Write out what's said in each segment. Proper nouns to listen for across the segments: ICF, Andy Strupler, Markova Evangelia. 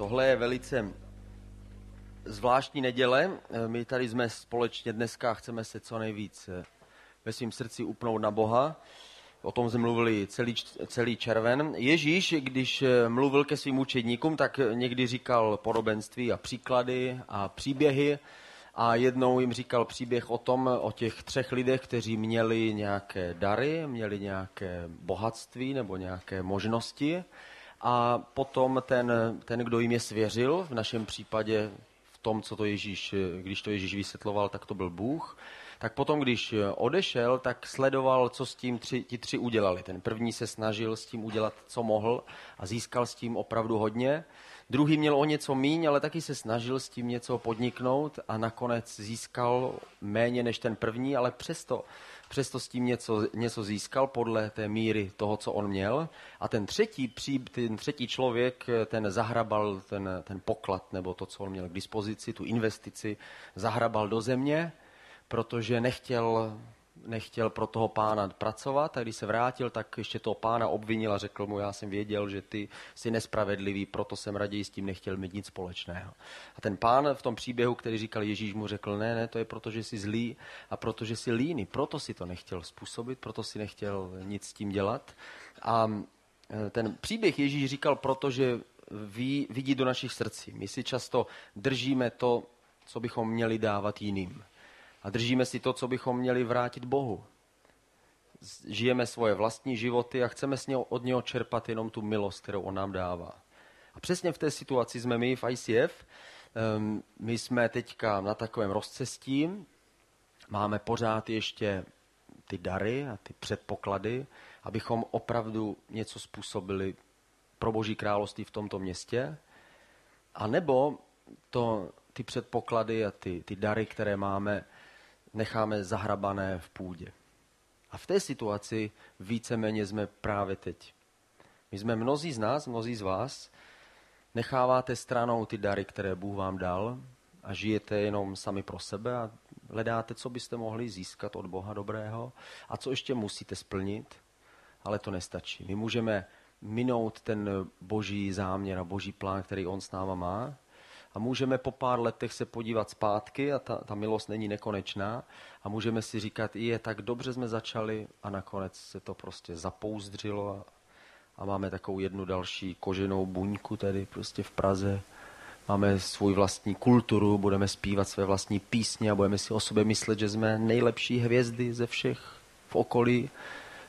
Tohle je velice zvláštní neděle. My tady jsme společně dneska, chceme se co nejvíc ve svém srdci upnout na Boha. O tom jsme mluvili celý červen. Ježíš, když mluvil ke svým učedníkům, tak někdy říkal podobenství a příklady a příběhy. A jednou jim říkal příběh o těch třech lidech, kteří měli nějaké dary, měli nějaké bohatství nebo nějaké možnosti. A potom ten, kdo jim je svěřil, v našem případě v tom, když to Ježíš vysvětloval, tak to byl Bůh. Tak potom, když odešel, tak sledoval, co s tím ti tři udělali. Ten první se snažil s tím udělat, co mohl a získal s tím opravdu hodně. Druhý měl o něco míň, ale taky se snažil s tím něco podniknout a nakonec získal méně než ten první, ale přesto s tím něco získal podle té míry toho, co on měl. A ten třetí člověk, ten zahrabal ten poklad nebo to, co on měl k dispozici, tu investici, zahrabal do země, protože nechtěl pro toho pána pracovat a když se vrátil, tak ještě toho pána obvinil a řekl mu, já jsem věděl, že ty jsi nespravedlivý, proto jsem raději s tím nechtěl mít nic společného. A ten pán v tom příběhu, který říkal Ježíš, mu řekl, ne, to je proto, že jsi zlý a protože jsi líný, proto si to nechtěl způsobit, proto si nechtěl nic s tím dělat. A ten příběh Ježíš říkal, protože vidí do našich srdcí. My si často držíme to, co bychom měli dávat jiným. A držíme si to, co bychom měli vrátit Bohu. Žijeme svoje vlastní životy a chceme od něho čerpat jenom tu milost, kterou on nám dává. A přesně v té situaci jsme my v ICF. My jsme teďka na takovém rozcestí. Máme pořád ještě ty dary a ty předpoklady, abychom opravdu něco způsobili pro Boží království v tomto městě. A nebo ty předpoklady a ty dary, které máme, necháme zahrabané v půdě. A v té situaci víceméně jsme právě teď. My jsme mnozí z nás, mnozí z vás, necháváte stranou ty dary, které Bůh vám dal a žijete jenom sami pro sebe a hledáte, co byste mohli získat od Boha dobrého a co ještě musíte splnit, ale to nestačí. My můžeme minout ten Boží záměr a Boží plán, který on s náma má, a můžeme po pár letech se podívat zpátky a ta milost není nekonečná a můžeme si říkat, tak dobře jsme začali a nakonec se to prostě zapouzdřilo a máme takovou jednu další koženou buňku tady prostě v Praze. Máme svou vlastní kulturu, budeme zpívat své vlastní písně a budeme si o sobě myslet, že jsme nejlepší hvězdy ze všech v okolí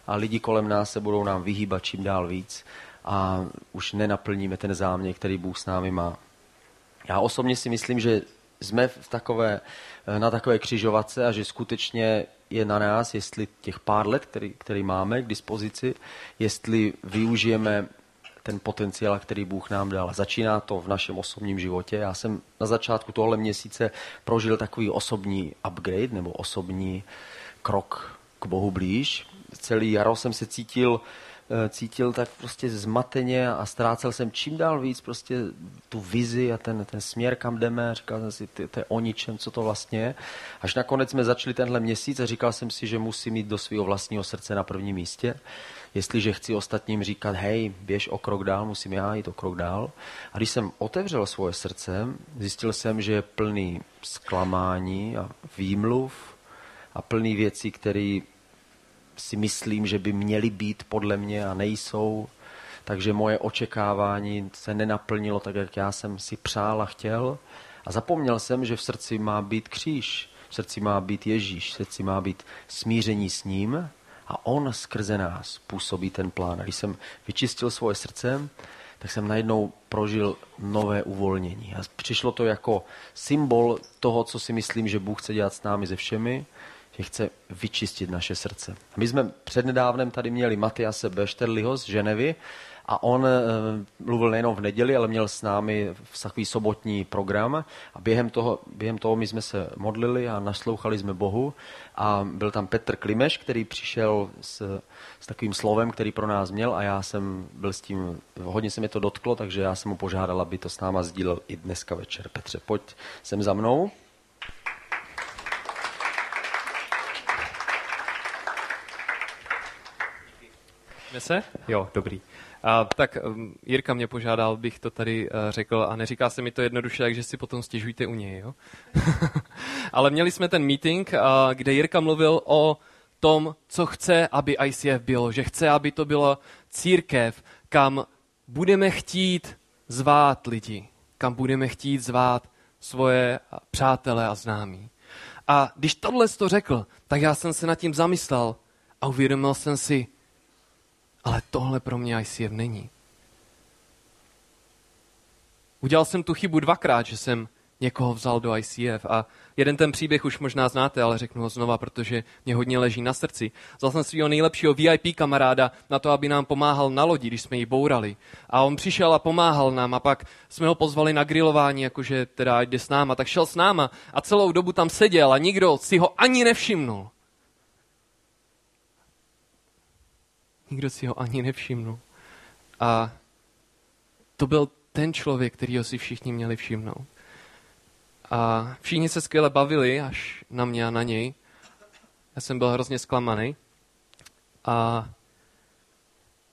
a lidi kolem nás se budou nám vyhýbat čím dál víc a už nenaplníme ten záměr, který Bůh s námi má. Já osobně si myslím, že jsme na takové křižovatce a že skutečně je na nás, jestli těch pár let, který máme k dispozici, jestli využijeme ten potenciál, který Bůh nám dal. Začíná to v našem osobním životě. Já jsem na začátku tohle měsíce prožil takový osobní upgrade nebo osobní krok k Bohu blíž. Celý jaro jsem se cítil tak prostě zmateně a ztrácel jsem čím dál víc prostě tu vizi a ten směr, kam jdeme. Říkal jsem si, to je o ničem, co to vlastně je. Až nakonec jsme začali tenhle měsíc a říkal jsem si, že musím jít do svého vlastního srdce na prvním místě. Jestliže chci ostatním říkat, hej, běž o krok dál, musím já jít o krok dál. A když jsem otevřel svoje srdce, zjistil jsem, že je plný zklamání a výmluv a plný věcí, které si myslím, že by měly být podle mě a nejsou, takže moje očekávání se nenaplnilo tak, jak já jsem si přál a chtěl a zapomněl jsem, že v srdci má být kříž, v srdci má být Ježíš, v srdci má být smíření s ním a on skrze nás působí ten plán. A když jsem vyčistil svoje srdce, tak jsem najednou prožil nové uvolnění a přišlo to jako symbol toho, co si myslím, že Bůh chce dělat s námi se všemi, že chce vyčistit naše srdce. A my jsme přednedávnem tady měli Matyase Besterliho z Ženevy a on mluvil nejenom v neděli, ale měl s námi takový sobotní program a během toho my jsme se modlili a naslouchali jsme Bohu a byl tam Petr Klimes, který přišel s takovým slovem, který pro nás měl a já jsem byl s tím, hodně se mě to dotklo, takže já jsem mu požádal, aby to s náma sdílel i dneska večer. Petře, pojď sem za mnou. Se? Jo, dobrý. Tak Jirka mě požádal, bych to tady řekl a neříká se mi to jednoduše, takže si potom stěžujte u něj. Jo? Ale měli jsme ten meeting, kde Jirka mluvil o tom, co chce, aby ICF bylo. Že chce, aby to byla církev, kam budeme chtít zvát lidi. Kam budeme chtít zvát svoje přátelé a známí. A když tohle to řekl, tak já jsem se nad tím zamyslel a uvědomil jsem si, ale tohle pro mě ICF není. Udělal jsem tu chybu dvakrát, že jsem někoho vzal do ICF a jeden ten příběh už možná znáte, ale řeknu ho znova, protože mě hodně leží na srdci. Vzal jsem svého nejlepšího VIP kamaráda na to, aby nám pomáhal na lodi, když jsme ji bourali. A on přišel a pomáhal nám a pak jsme ho pozvali na grilování, jakože teda jde s náma, tak šel s náma a celou dobu tam seděl a nikdo si ho ani nevšimnul. A to byl ten člověk, kterýho si všichni měli všimnout. A všichni se skvěle bavili, až na mě a na něj. Já jsem byl hrozně zklamaný. A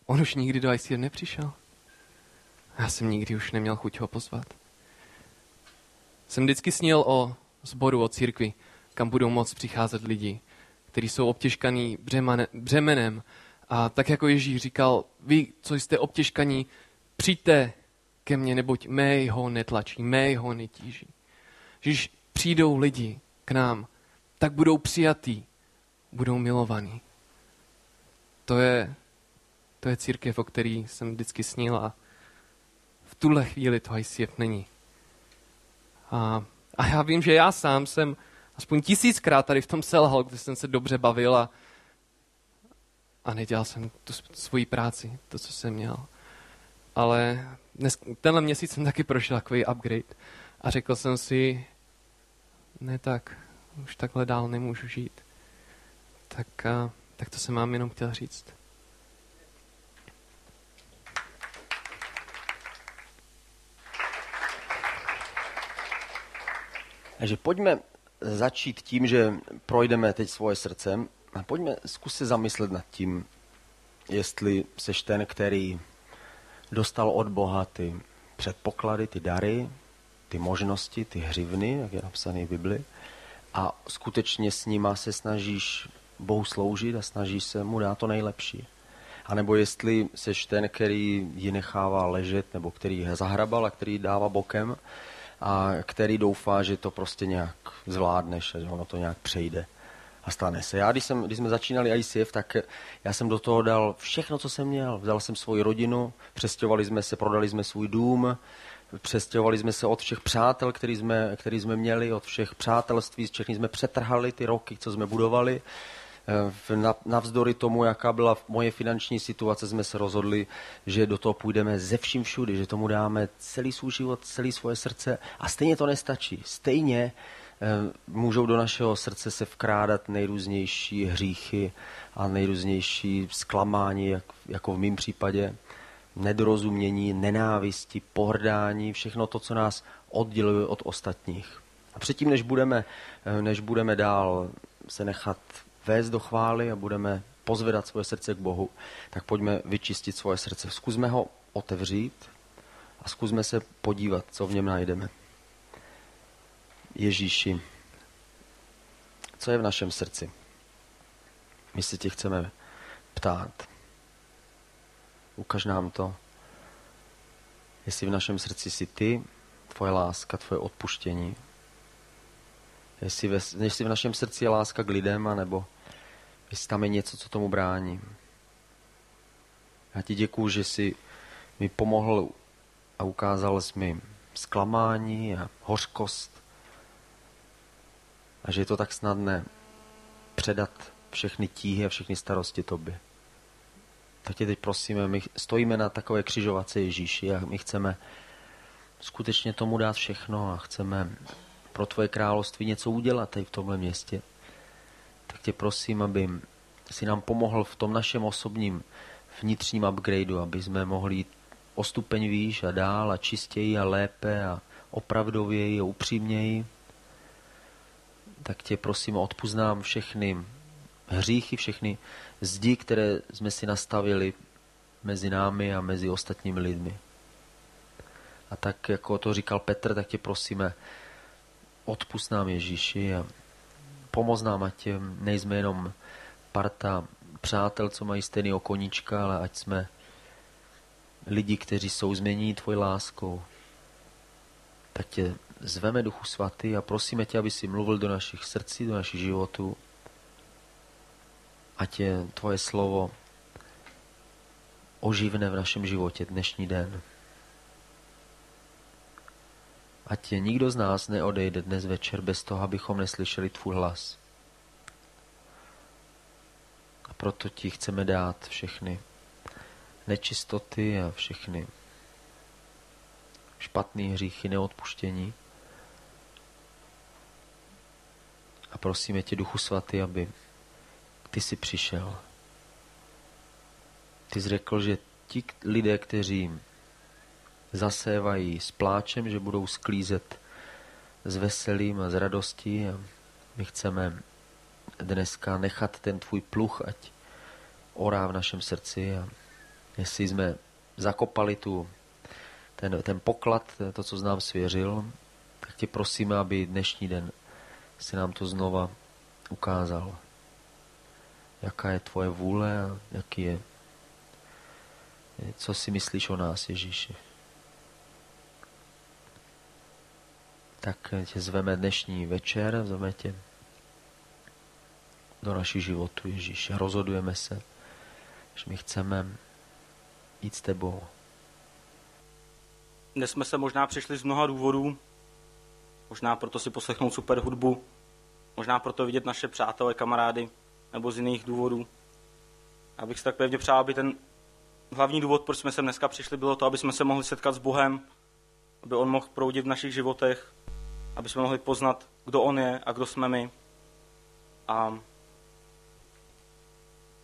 on už nikdy do ICF nepřišel. Já jsem nikdy už neměl chuť ho pozvat. Jsem vždycky snil o sboru, o církvi, kam budou moct přicházet lidi, kteří jsou obtěžkaní břemenem. A tak jako Ježíš říkal, vy, co jste obtěžkaní, přijďte ke mně, neboť mého netlačí, mého netíží. Když přijdou lidi k nám, tak budou přijatí, budou milovaní. To je církev, o který jsem vždycky snil a v tuhle chvíli to ICF není. A já vím, že já sám jsem aspoň 1000krát tady v tom selhal, kde jsem se dobře bavil a nedělal jsem tu svoji práci, to, co jsem měl. Ale tenhle měsíc jsem taky prošel takový upgrade a řekl jsem si, ne tak, už takhle dál nemůžu žít. Tak to jsem vám jenom chtěl říct. Takže pojďme začít tím, že projdeme teď svoje srdce. A pojďme zkusit zamyslet nad tím, jestli seš ten, který dostal od Boha ty předpoklady, ty dary, ty možnosti, ty hřivny, jak je napsané v Bibli, a skutečně s nima se snažíš Bohu sloužit a snažíš se mu dát to nejlepší. A nebo jestli seš ten, který ji nechává ležet, nebo který je zahrabal a který dává bokem a který doufá, že to prostě nějak zvládneš a že ono to nějak přejde. A stane se. Já, když jsme začínali ICF, tak já jsem do toho dal všechno, co jsem měl. Vzal jsem svoji rodinu, přestěhovali jsme se, prodali jsme svůj dům, přestěhovali jsme se od všech přátel, který jsme měli, od všech přátelství, všechny jsme přetrhali ty roky, co jsme budovali. Navzdory tomu, jaká byla moje finanční situace, jsme se rozhodli, že do toho půjdeme ze vším všudy, že tomu dáme celý svůj život, celé svoje srdce. A stejně to nestačí. Stejně můžou do našeho srdce se vkrádat nejrůznější hříchy a nejrůznější zklamání, jako v mém případě, nedorozumění, nenávisti, pohrdání, všechno to, co nás odděluje od ostatních. A předtím, než budeme dál se nechat vést do chvály a budeme pozvedat svoje srdce k Bohu, tak pojďme vyčistit svoje srdce. Zkusme ho otevřít a zkusme se podívat, co v něm najdeme. Ježíši, co je v našem srdci? My se tě chceme ptát. Ukaž nám to, jestli v našem srdci jsi ty, tvoje láska, tvoje odpuštění. Jestli v našem srdci je láska k lidem, anebo jestli tam je něco, co tomu brání. Já ti děkuju, že jsi mi pomohl a ukázal jsi mi zklamání a hořkost. A že je to tak snadné předat všechny tíhy a všechny starosti tobě. Tak tě teď prosíme, my stojíme na takové křižovatce, Ježíši, a my chceme skutečně tomu dát všechno a chceme pro tvoje království něco udělat tady v tomhle městě. Tak tě prosím, aby si nám pomohl v tom našem osobním vnitřním upgradeu, aby jsme mohli jít o stupeň výš a dál a čistěji a lépe a opravdověji a upřímněji. Tak tě prosím, odpust nám všechny hříchy, všechny zdi, které jsme si nastavili mezi námi a mezi ostatními lidmi. A tak, jako to říkal Petr, tak tě prosíme, odpusť nám, Ježíši, a pomoz nám, ať nejsme jenom parta přátel, co mají stejný okonička, ale ať jsme lidi, kteří jsou změněni tvojí láskou. Tak tě zveme, Duchu Svatý, a prosíme tě, aby si mluvil do našich srdcí, do našich životů. Ať je tvoje slovo oživné v našem životě dnešní den. Ať je nikdo z nás neodejde dnes večer bez toho, abychom neslyšeli tvůj hlas. A proto ti chceme dát všechny nečistoty a všechny špatné hříchy, neodpuštění. A prosíme tě, Duchu Svatý, aby ty jsi přišel. Ty jsi řekl, že ti lidé, kteří zasévají s pláčem, že budou sklízet s veselím a s radostí. A my chceme dneska nechat ten tvůj pluh, ať orá v našem srdci. A jestli jsme zakopali ten poklad, to, co jsi nám svěřil, tak tě prosíme, aby dnešní den si nám to znova ukázal. Jaká je tvoje vůle a co si myslíš o nás, Ježíši. Tak tě zveme dnešní večer, zveme tě do našich životů, Ježíši. Rozhodujeme se, že my chceme jít s tebou. Dnes jsme se možná přišli z mnoha důvodů, možná proto si poslechnout super hudbu, možná proto vidět naše přátelé, kamarády, nebo z jiných důvodů. Abych si tak pevně přál, aby ten hlavní důvod, proč jsme sem dneska přišli, bylo to, aby jsme se mohli setkat s Bohem, aby on mohl proudit v našich životech, aby jsme mohli poznat, kdo on je a kdo jsme my. A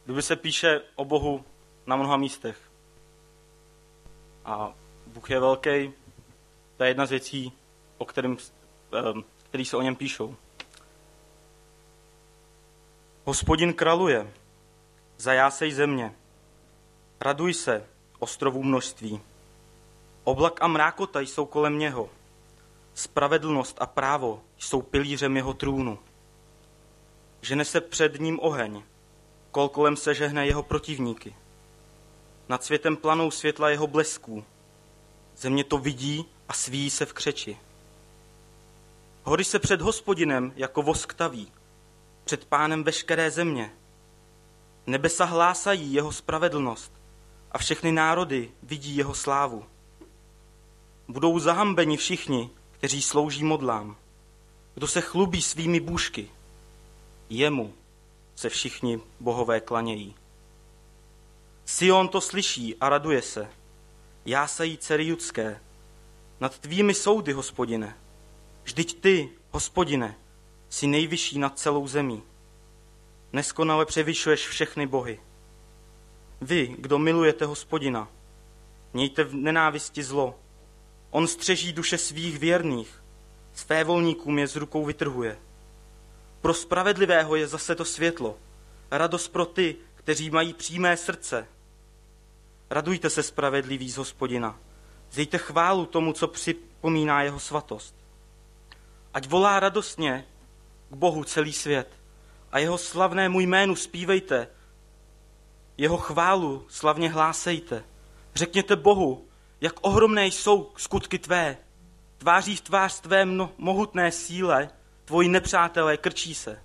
Bible se píše o Bohu na mnoha místech. A Bůh je velký, to je jedna z věcí, který se o něm píšou. Hospodin kraluje, zajásej země, raduj se, ostrovů množství. Oblak a mrákota jsou kolem něho. Spravedlnost a právo jsou pilířem jeho trůnu. Žene se před ním oheň, kolem se žehne jeho protivníky. Nad světem planou světla jeho blesků. Země to vidí a svíjí se v křeči. Hory se před Hospodinem jako vosk taví, před Pánem veškeré země. Nebesa hlásají jeho spravedlnost a všechny národy vidí jeho slávu. Budou zahambeni všichni, kteří slouží modlám. Kdo se chlubí svými bůžky, jemu se všichni bohové klanějí. Sion to slyší a raduje se. Jásají dcery judské. Nad tvými soudy, Hospodine. Vždyť ty, Hospodine, jsi nejvyšší nad celou zemí. Neskonale převyšuješ všechny bohy. Vy, kdo milujete Hospodina, mějte v nenávisti zlo. On střeží duše svých věrných, své volníkům je z rukou vytrhuje. Pro spravedlivého je zase to světlo, radost pro ty, kteří mají přímé srdce. Radujte se, spravedliví, z Hospodina, zdejte chválu tomu, co připomíná jeho svatost. Ať volá radostně k Bohu celý svět a jeho slavnému jménu zpívejte, jeho chválu slavně hlásejte. Řekněte Bohu, jak ohromné jsou skutky tvé, tváří v tvář tvé mohutné síle, tvoji nepřátelé krčí se.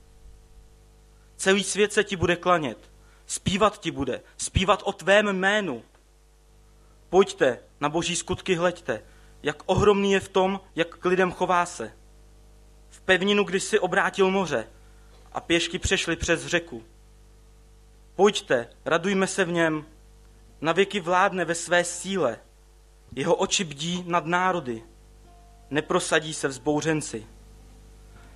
Celý svět se ti bude klanět, zpívat ti bude, zpívat o tvém jménu. Pojďte, na boží skutky hleďte, jak ohromný je v tom, jak k lidem chová se. V pevninu, když si obrátil moře a pěšky přešli přes řeku. Pojďte, radujme se v něm, navěky vládne ve své síle. Jeho oči bdí nad národy, neprosadí se vzbouřenci.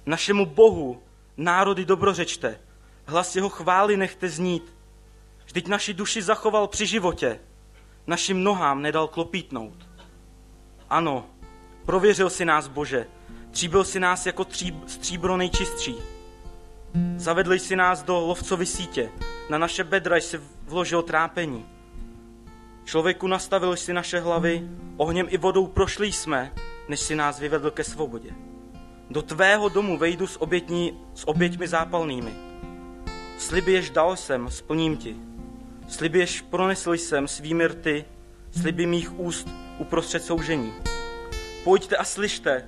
Našemu Bohu národy dobrořečte, hlas jeho chvály nechte znít. Vždyť naši duši zachoval při životě, našim nohám nedal klopítnout. Ano, prověřil si nás, Bože, tříbil si nás jako stříbro nejčistší. Zavedl si nás do lovcovy sítě, na naše bedra jsi vložil trápení. Člověku nastavil si naše hlavy, ohněm i vodou prošli jsme, než si nás vyvedl ke svobodě. Do tvého domu vejdu s oběťmi zápalnými. Sliby, jež dal jsem, splním ti. Sliby, jež pronesl jsem svými rty, sliby mých úst uprostřed soužení. Pojďte a slyšte,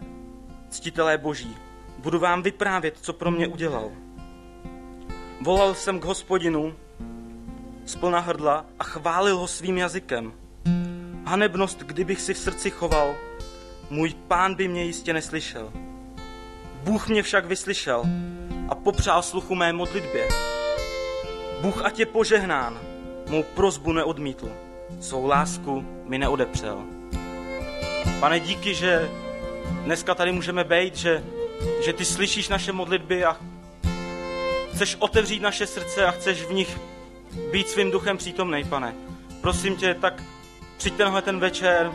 ctitelé Boží, budu vám vyprávět, co pro mě udělal. Volal jsem k Hospodinu z plna hrdla a chválil ho svým jazykem. Hanebnost, kdybych si v srdci choval, můj Pán by mě jistě neslyšel. Bůh mě však vyslyšel a popřál sluchu mé modlitbě. Bůh ať je požehnán, mou prosbu neodmítl, svou lásku mi neodepřel. Pane, díky, že dneska tady můžeme být, že ty slyšíš naše modlitby a chceš otevřít naše srdce a chceš v nich být svým duchem přítomnej, Pane. Prosím tě, tak přijď tenhle večer.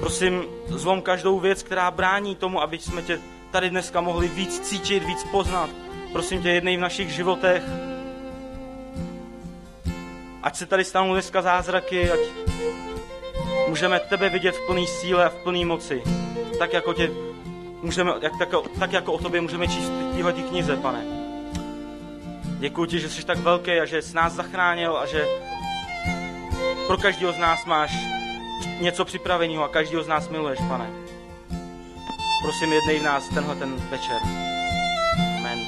Prosím, zlom každou věc, která brání tomu, aby jsme tě tady dneska mohli víc cítit, víc poznat. Prosím tě, jednej v našich životech. Ať se tady stanou dneska zázraky, ať můžeme tebe vidět v plný síle a v plný moci. Tak jako tě můžeme, tak jako o tobě můžeme číst v téhle knize, Pane. Děkuji ti, že jsi tak velký a že jsi nás zachránil a že pro každého z nás máš něco připraveného a každého z nás miluješ, Pane. Prosím, jednej v nás tenhle ten večer. Amen.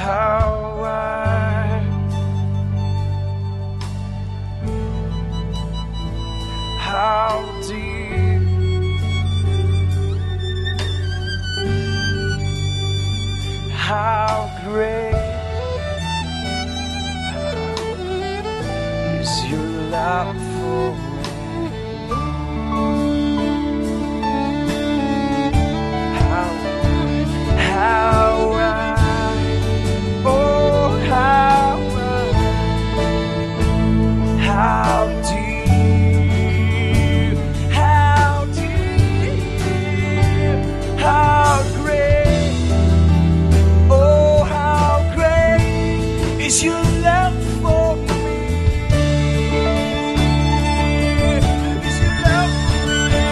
how how deep, how great is your love for me, how how deep, how deep, how great, oh how great is your love for me, is your love for me,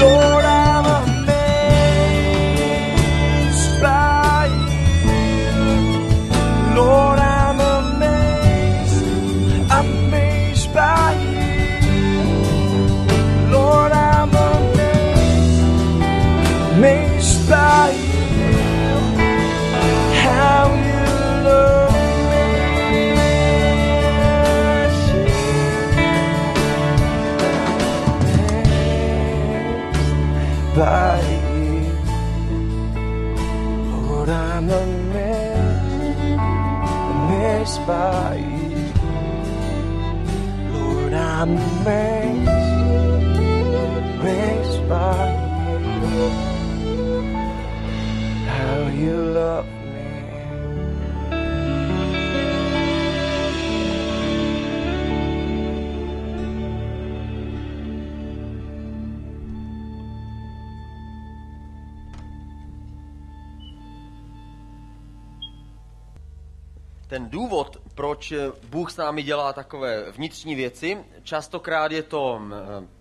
Lord, I'm amazed by you, Lord, I'm amazed, by you, Lord, I'm amazed, by you, how you love me, by you, Lord, I'm amazed, by you. I'm amazed, by you, how you love me. Ten důvod, proč Bůh s námi dělá takové vnitřní věci, častokrát je to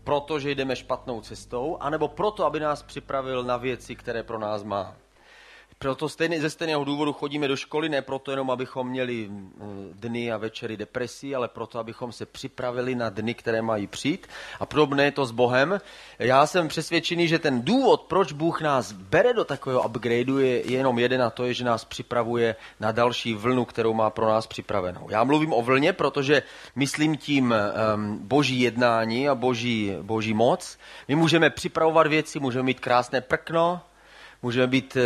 proto, že jdeme špatnou cestou, anebo proto, aby nás připravil na věci, které pro nás má. Proto ze stejného důvodu chodíme do školy, ne proto jenom, abychom měli dny a večery depresí, ale proto, abychom se připravili na dny, které mají přijít. A podobné je to s Bohem. Já jsem přesvědčený, že ten důvod, proč Bůh nás bere do takového upgradeu, je jenom jeden, a to je, že nás připravuje na další vlnu, kterou má pro nás připravenou. Já mluvím o vlně, protože myslím tím boží jednání a boží moc. My můžeme připravovat věci, můžeme mít krásné prkno, můžeme být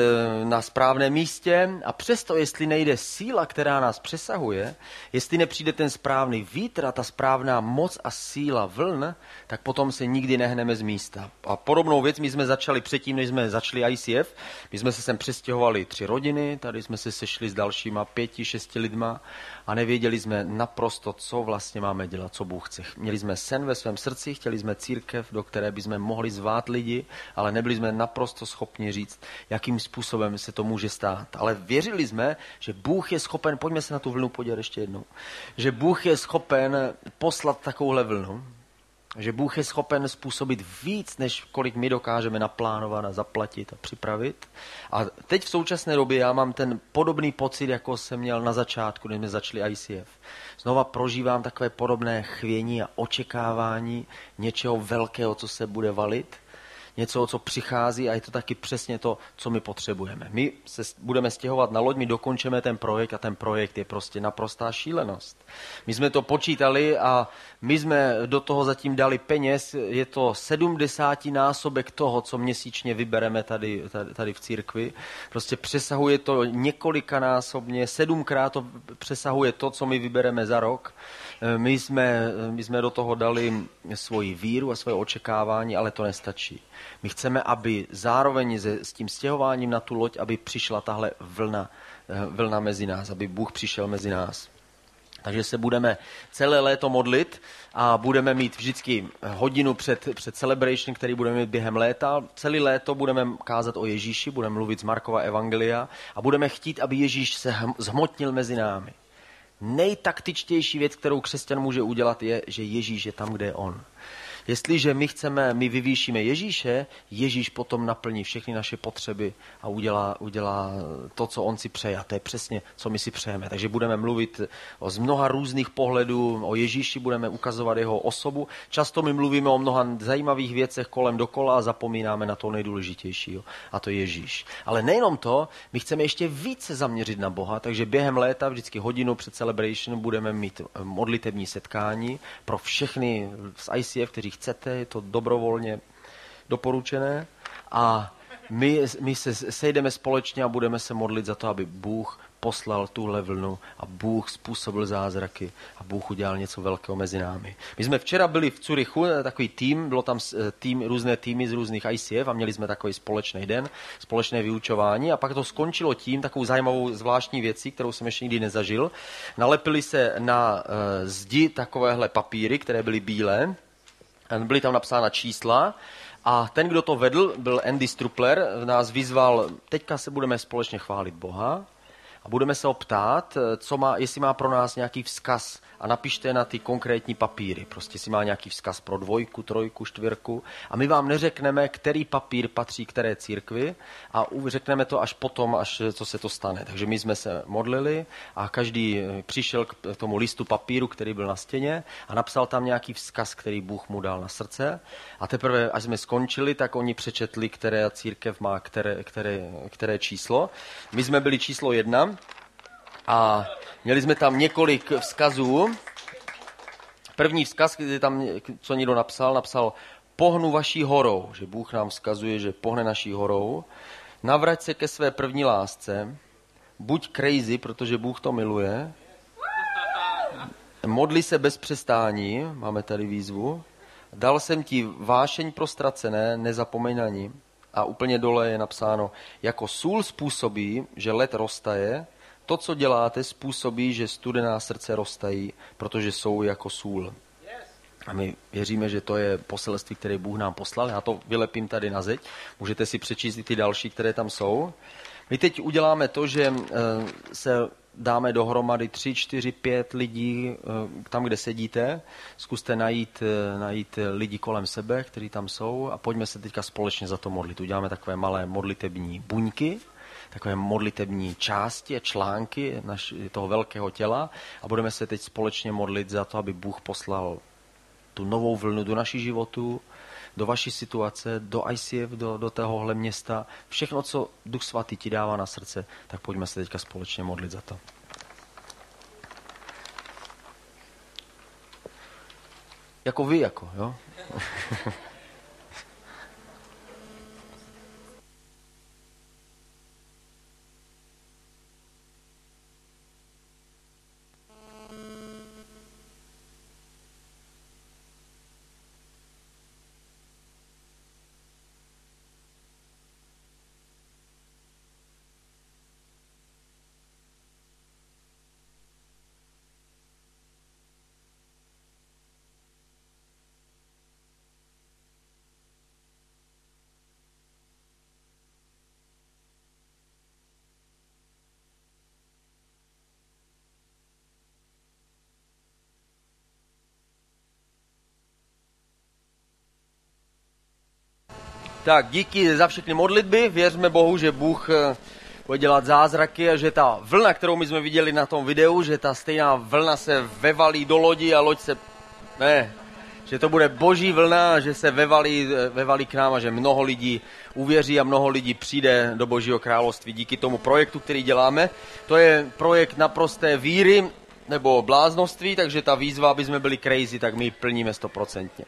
na správném místě, a přesto, jestli nejde síla, která nás přesahuje, jestli nepřijde ten správný vítr a ta správná moc a síla vln, tak potom se nikdy nehneme z místa. A podobnou věc my jsme začali předtím, než jsme začali ICF. My jsme se sem přestěhovali 3 rodiny, tady jsme se sešli s dalšíma 5, 6 lidma a nevěděli jsme naprosto, co vlastně máme dělat, co Bůh chce. Měli jsme sen ve svém srdci, chtěli jsme církev, do které bychom mohli zvát lidi, ale nebyli jsme naprosto schopni říct, jakým způsobem se to může stát. Ale věřili jsme, že Bůh je schopen, pojďme se na tu vlnu podívat ještě jednou, že Bůh je schopen poslat takovouhle vlnu, že Bůh je schopen způsobit víc, než kolik my dokážeme naplánovat a zaplatit a připravit. A teď v současné době já mám ten podobný pocit, jako jsem měl na začátku, když jsme začali ICF. Znova prožívám takové podobné chvění a očekávání něčeho velkého, co se bude valit. Něco, co přichází, a je to taky přesně to, co my potřebujeme. My se budeme stěhovat na loď, my dokončeme ten projekt, a ten projekt je prostě naprostá šílenost. My jsme to počítali a my jsme do toho zatím dali peněz, je to 70násobek toho, co měsíčně vybereme tady v církvi. Prostě přesahuje to několikanásobně, 7krát to přesahuje to, co my vybereme za rok. My jsme do toho dali svoji víru a svoje očekávání, ale to nestačí. My chceme, aby zároveň s tím stěhováním na tu loď, aby přišla tahle vlna mezi nás, aby Bůh přišel mezi nás. Takže se budeme celé léto modlit a budeme mít vždycky hodinu před celebration, který budeme mít během léta. Celé léto budeme kázat o Ježíši, budeme mluvit z Markova Evangelia a budeme chtít, aby Ježíš se zhmotnil mezi námi. Nejtaktičtější věc, kterou křesťan může udělat, je, že Ježíš je tam, kde je on. Jestliže my vyvýšíme Ježíše, Ježíš potom naplní všechny naše potřeby a udělá to, co on si přeje. A to je přesně, co my si přejeme. Takže budeme mluvit z mnoha různých pohledů o Ježíši, budeme ukazovat jeho osobu. Často my mluvíme o mnoha zajímavých věcech kolem dokola a zapomínáme na to nejdůležitějšího, a to je Ježíš. Ale nejenom to, my chceme ještě více zaměřit na Boha, takže během léta vždycky hodinu před celebration budeme mít modlitevní setkání pro všechny z ICF, kteří chcete, je to dobrovolně doporučené. A my se sejdeme společně a budeme se modlit za to, aby Bůh poslal tuhle vlnu a Bůh způsobil zázraky a Bůh udělal něco velkého mezi námi. My jsme včera byli v Curychu, takový tým, bylo tam různé týmy z různých ICF a měli jsme takový společný den, společné vyučování a pak to skončilo tím, takovou zajímavou zvláštní věcí, kterou jsem ještě nikdy nezažil. Nalepili se na zdi takovéhle papíry, které byly bílé, byly tam napsána čísla. A ten, kdo to vedl, byl Andy Strupler, nás vyzval, teďka se budeme společně chválit Boha a budeme se ho ptát, jestli má pro nás nějaký vzkaz a napište na ty konkrétní papíry. Prostě jestli má nějaký vzkaz pro 2, 3, 4 a my vám neřekneme, který papír patří které církvi a řekneme to až potom, až co se to stane. Takže my jsme se modlili a každý přišel k tomu listu papíru, který byl na stěně a napsal tam nějaký vzkaz, který Bůh mu dal na srdce a teprve, až jsme skončili, tak oni přečetli, která církev má které číslo. My jsme byli číslo 1 a měli jsme tam několik vzkazů. První vzkaz, který tam, co někdo napsal pohnu vaší horou, že Bůh nám vzkazuje, že pohne naší horou. Navrať se ke své první lásce. Buď crazy, protože Bůh to miluje. Modli se bez přestání, máme tady výzvu. Dal jsem ti vášeň pro ztracené, nezapomeň na ní. A úplně dole je napsáno, jako sůl způsobí, že led roztaje, to, co děláte, způsobí, že studená srdce roztají, protože jsou jako sůl. A my věříme, že to je poselství, které Bůh nám poslal. Já to vylepím tady na zeď. Můžete si přečíst i ty další, které tam jsou. My teď uděláme to, že se dáme dohromady 3, 4, 5 lidí tam, kde sedíte. Zkuste najít lidi kolem sebe, kteří tam jsou a pojďme se teďka společně za to modlit. Uděláme takové malé modlitební buňky, takové modlitební části a články toho velkého těla a budeme se teď společně modlit za to, aby Bůh poslal tu novou vlnu do našich životů, do vaší situace, do ICF, do tohohle města. Všechno, co Duch Svatý ti dává na srdce, tak pojďme se teďka společně modlit za to. Jako vy, jo? Tak díky za všechny modlitby, věřme Bohu, že Bůh bude dělat zázraky a že ta vlna, kterou my jsme viděli na tom videu, že ta stejná vlna se vevalí do lodi a loď se... Ne, že to bude boží vlna, že se vevalí k nám a že mnoho lidí uvěří a mnoho lidí přijde do Božího království díky tomu projektu, který děláme. To je projekt naprosté víry nebo bláznoství, takže ta výzva, aby jsme byli crazy, tak my ji plníme 100%.